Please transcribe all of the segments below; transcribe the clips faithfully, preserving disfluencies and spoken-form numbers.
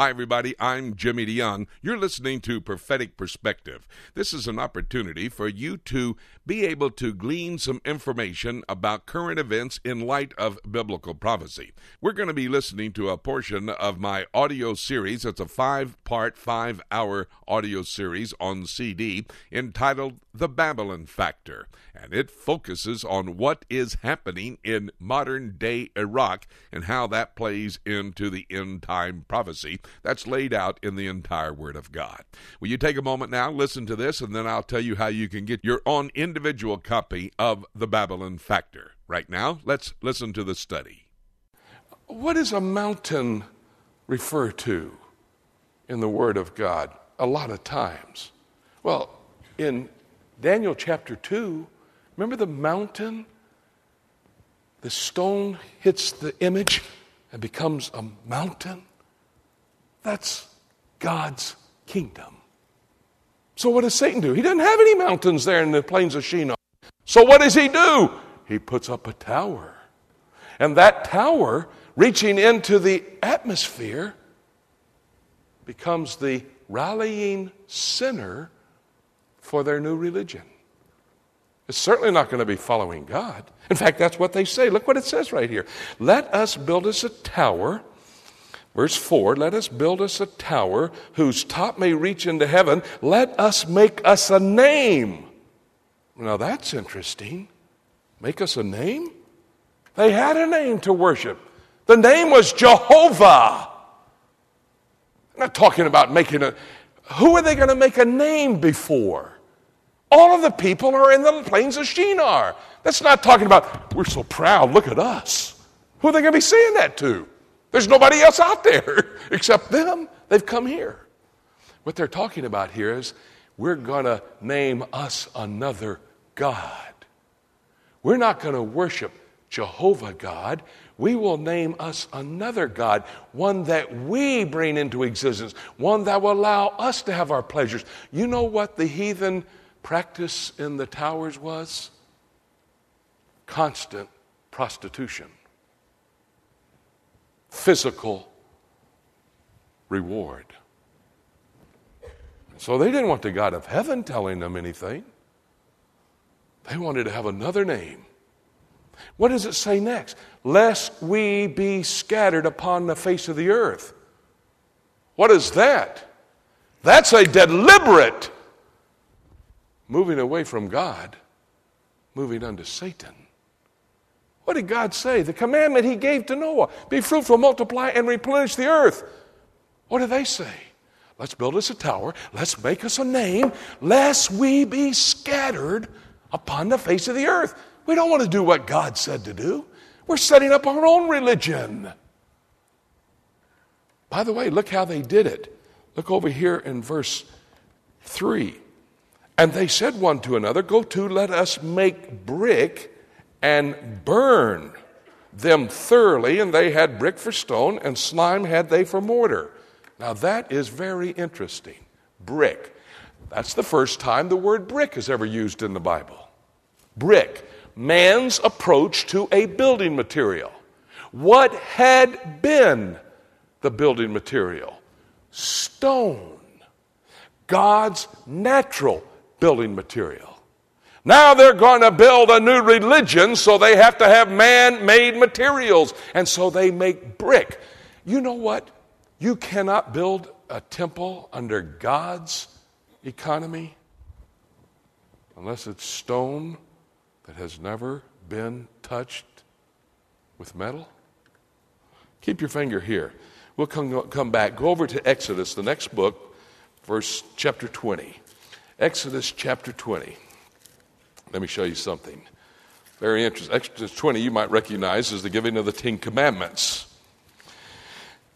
Hi, everybody. I'm Jimmy DeYoung. You're listening to Prophetic Perspective. This is an opportunity for you to be able to glean some information about current events in light of biblical prophecy. We're going to be listening to a portion of my audio series. It's a five-part, five-hour audio series on C D entitled The Babylon Factor, and it focuses on what is happening in modern-day Iraq and how that plays into the end-time prophecy that's laid out in the entire Word of God. Will you take a moment now, listen to this, and then I'll tell you how you can get your own individual copy of The Babylon Factor. Right now, let's listen to the study. What does a mountain refer to in the Word of God a lot of times? Well, in Daniel chapter two, remember the mountain? The stone hits the image and becomes a mountain. That's God's kingdom. So what does Satan do? He doesn't have any mountains there in the plains of Shinar. So what does he do? He puts up a tower. And that tower, reaching into the atmosphere, becomes the rallying center for their new religion. It's certainly not going to be following God. In fact, that's what they say. Look what it says right here. Let us build us a tower. Verse four, let us build us a tower whose top may reach into heaven. Let us make us a name. Now that's interesting. Make us a name? They had a name to worship. The name was Jehovah. I'm not talking about making a... Who are they going to make a name before? All of the people are in the plains of Shinar. That's not talking about, we're so proud, look at us. Who are they going to be saying that to? There's nobody else out there except them. They've come here. What they're talking about here is, we're going to name us another God. We're not going to worship Jehovah God. We will name us another God, one that we bring into existence, one that will allow us to have our pleasures. You know what the heathen practice in the towers was? Constant prostitution. Physical reward. So they didn't want the God of heaven telling them anything. They wanted to have another name. What does it say next? Lest we be scattered upon the face of the earth. What is that? That's a deliberate moving away from God, moving unto Satan. What did God say? The commandment he gave to Noah, be fruitful, multiply, and replenish the earth. What do they say? Let's build us a tower. Let's make us a name, lest we be scattered upon the face of the earth. We don't want to do what God said to do. We're setting up our own religion. By the way, look how they did it. Look over here in verse three. And they said one to another, go to, let us make brick and burn them thoroughly. And they had brick for stone, and slime had they for mortar. Now that is very interesting. Brick. That's the first time the word brick is ever used in the Bible. Brick. Man's approach to a building material. What had been the building material? Stone. God's natural building material. Now they're going to build a new religion, so they have to have man-made materials, and so they make brick. You know what? You cannot build a temple under God's economy unless it's stone that has never been touched with metal. Keep your finger here. We'll come, come back. Go over to Exodus, the next book, verse chapter twenty. Exodus chapter twenty. Let me show you something. Very interesting. Exodus twenty you might recognize as the giving of the Ten Commandments.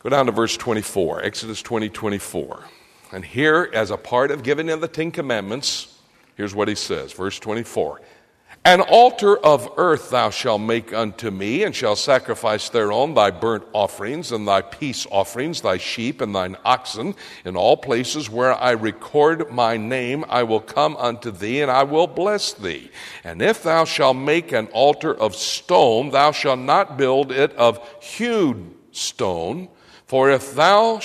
Go down to verse twenty-four, Exodus twenty, twenty-four. And here, as a part of giving of the Ten Commandments, here's what he says, verse twenty-four. An altar of earth thou shalt make unto me, and shalt sacrifice thereon thy burnt offerings, and thy peace offerings, thy sheep, and thine oxen. In all places where I record my name, I will come unto thee, and I will bless thee. And if thou shalt make an altar of stone, thou shalt not build it of hewed stone. For if thou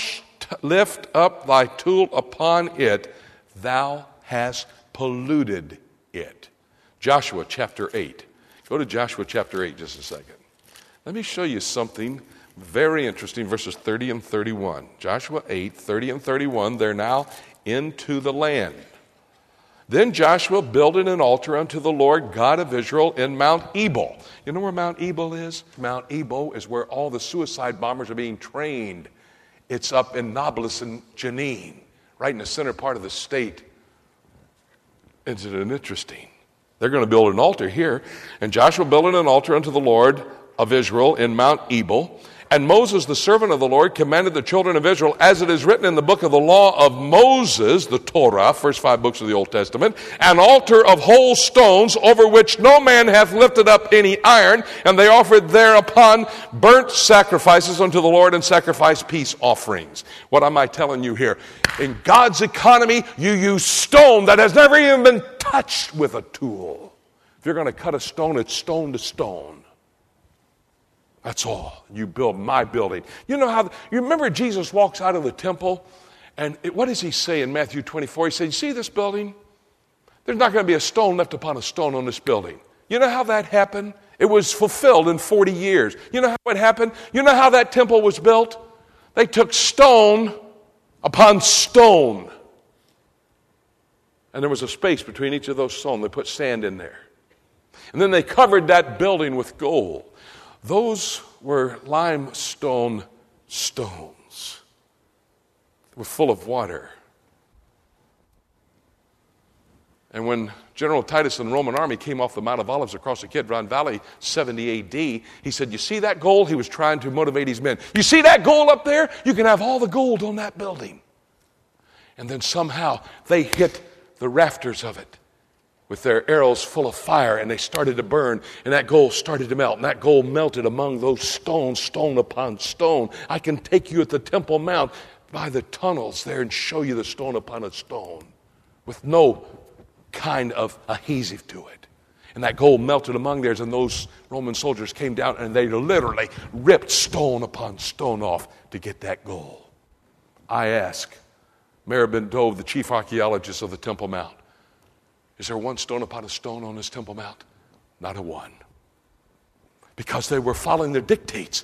lift up thy tool upon it, thou hast polluted it. Joshua chapter eight. Go to Joshua chapter eight just a second. Let me show you something very interesting, verses thirty and thirty-one. Joshua eight, thirty and thirty-one, they're now into the land. Then Joshua builded an altar unto the Lord God of Israel in Mount Ebal. You know where Mount Ebal is? Mount Ebal is where all the suicide bombers are being trained. It's up in Nablus and Jenin, right in the center part of the state. Isn't it interesting? They're going to build an altar here. And Joshua builded an altar unto the Lord of Israel in Mount Ebal. And Moses, the servant of the Lord, commanded the children of Israel, as it is written in the book of the law of Moses, the Torah, first five books of the Old Testament, an altar of whole stones, over which no man hath lifted up any iron, and they offered thereupon burnt sacrifices unto the Lord and sacrificed peace offerings. What am I telling you here? In God's economy, you use stone that has never even been touched with a tool. If you're going to cut a stone, it's stone to stone. That's all. You build my building. You know how, you remember Jesus walks out of the temple, and it, what does he say in Matthew twenty-four? He said, you see this building? There's not going to be a stone left upon a stone on this building. You know how that happened? It was fulfilled in forty years. You know how it happened? You know how that temple was built? They took stone upon stone. And there was a space between each of those stone. They put sand in there. And then they covered that building with gold. Those were limestone stones. They were full of water. And when General Titus and the Roman army came off the Mount of Olives across the Kidron Valley, seventy A D, he said, you see that gold? He was trying to motivate his men. You see that gold up there? You can have all the gold on that building. And then somehow they hit the rafters of it with their arrows full of fire, and they started to burn, and that gold started to melt, and that gold melted among those stones, stone upon stone. I can take you at the Temple Mount by the tunnels there and show you the stone upon a stone with no kind of adhesive to it. And that gold melted among theirs, and those Roman soldiers came down, and they literally ripped stone upon stone off to get that gold. I ask Meir Ben-Dov, the chief archaeologist of the Temple Mount, is there one stone upon a stone on this Temple Mount? Not a one. Because they were following the dictates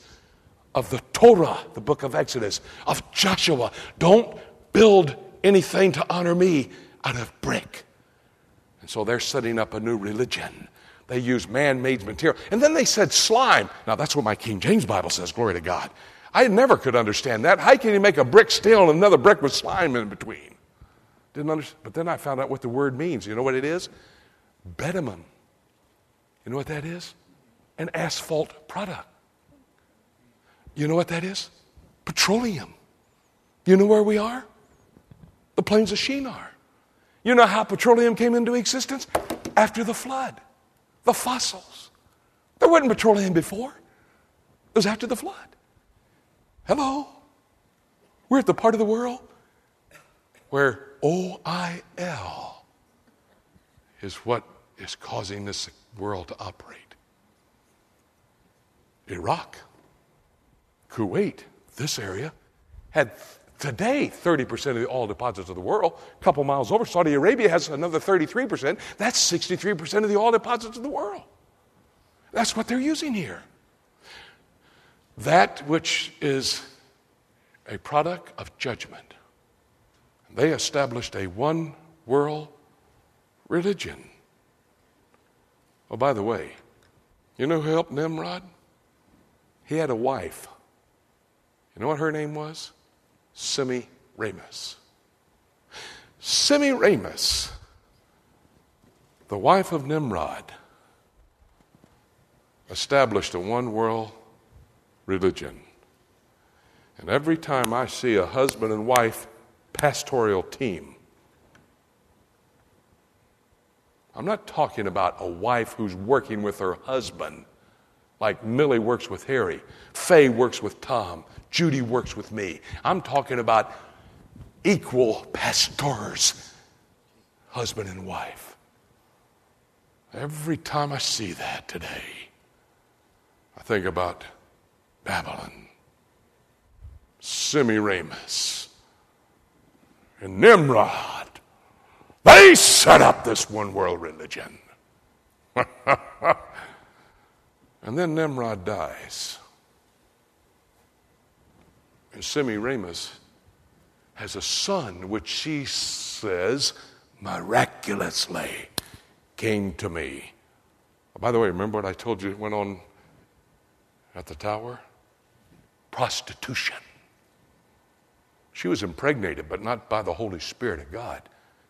of the Torah, the book of Exodus, of Joshua. Don't build anything to honor me out of brick. And so they're setting up a new religion. They use man-made material. And then they said slime. Now that's what my King James Bible says, glory to God. I never could understand that. How can you make a brick steel and another brick with slime in between? Didn't understand, but then I found out what the word means. You know what it is? Bitumen. You know what that is? An asphalt product. You know what that is? Petroleum. You know where we are? The plains of Shinar. You know how petroleum came into existence? After the flood. The fossils. There wasn't petroleum before. It was after the flood. Hello? We're at the part of the world where O I L is what is causing this world to operate. Iraq, Kuwait, this area, had today thirty percent of the oil deposits of the world. A couple miles over, Saudi Arabia has another thirty-three percent. That's sixty-three percent of the oil deposits of the world. That's what they're using here. That which is a product of judgment. They established a one-world religion. Oh, by the way, you know who helped Nimrod? He had a wife. You know what her name was? Semiramis. Semiramis, the wife of Nimrod, established a one-world religion. And every time I see a husband and wife pastoral team, I'm not talking about a wife who's working with her husband, like Millie works with Harry, Faye works with Tom, Judy works with me. I'm talking about equal pastors, husband and wife. Every time I see that today, I think about Babylon, Semiramis, and Nimrod, they set up this one world religion. And then Nimrod dies. And Semiramis has a son, which she says miraculously came to me. By the way, remember what I told you went on at the tower? Prostitution. She was impregnated, but not by the Holy Spirit of God.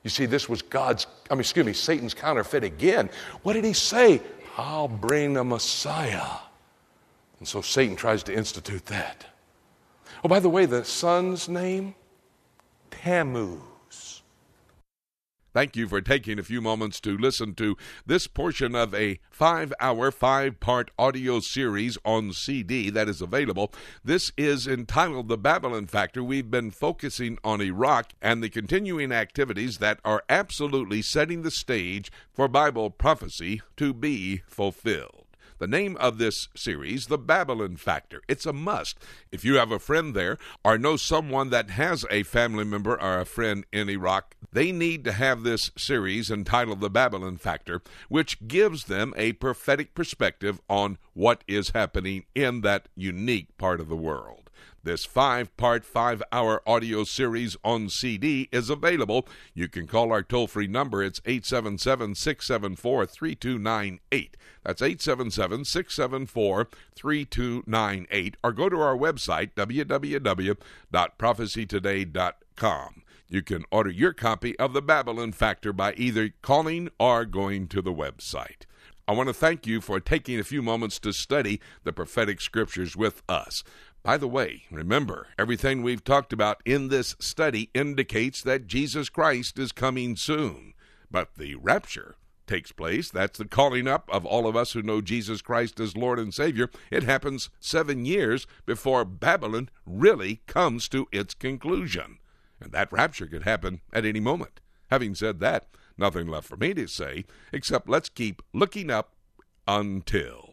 You see, this was God's, I mean, excuse me, Satan's counterfeit again. What did he say? I'll bring a Messiah. And so Satan tries to institute that. Oh, by the way, the son's name? Tammuz. Thank you for taking a few moments to listen to this portion of a five-hour, five-part audio series on C D that is available. This is entitled The Babylon Factor. We've been focusing on Iraq and the continuing activities that are absolutely setting the stage for Bible prophecy to be fulfilled. The name of this series, The Babylon Factor. It's a must. If you have a friend there or know someone that has a family member or a friend in Iraq, they need to have this series entitled The Babylon Factor, which gives them a prophetic perspective on what is happening in that unique part of the world. This five-part, five-hour audio series on C D is available. You can call our toll-free number. It's eight seven seven, six seven four, three two nine eight. That's eight seven seven, six seven four, three two nine eight. Or go to our website, w w w dot prophecy today dot com. You can order your copy of The Babylon Factor by either calling or going to the website. I want to thank you for taking a few moments to study the prophetic scriptures with us. By the way, remember, everything we've talked about in this study indicates that Jesus Christ is coming soon. But the rapture takes place. That's the calling up of all of us who know Jesus Christ as Lord and Savior. It happens seven years before Babylon really comes to its conclusion. And that rapture could happen at any moment. Having said that, nothing left for me to say, except let's keep looking up until...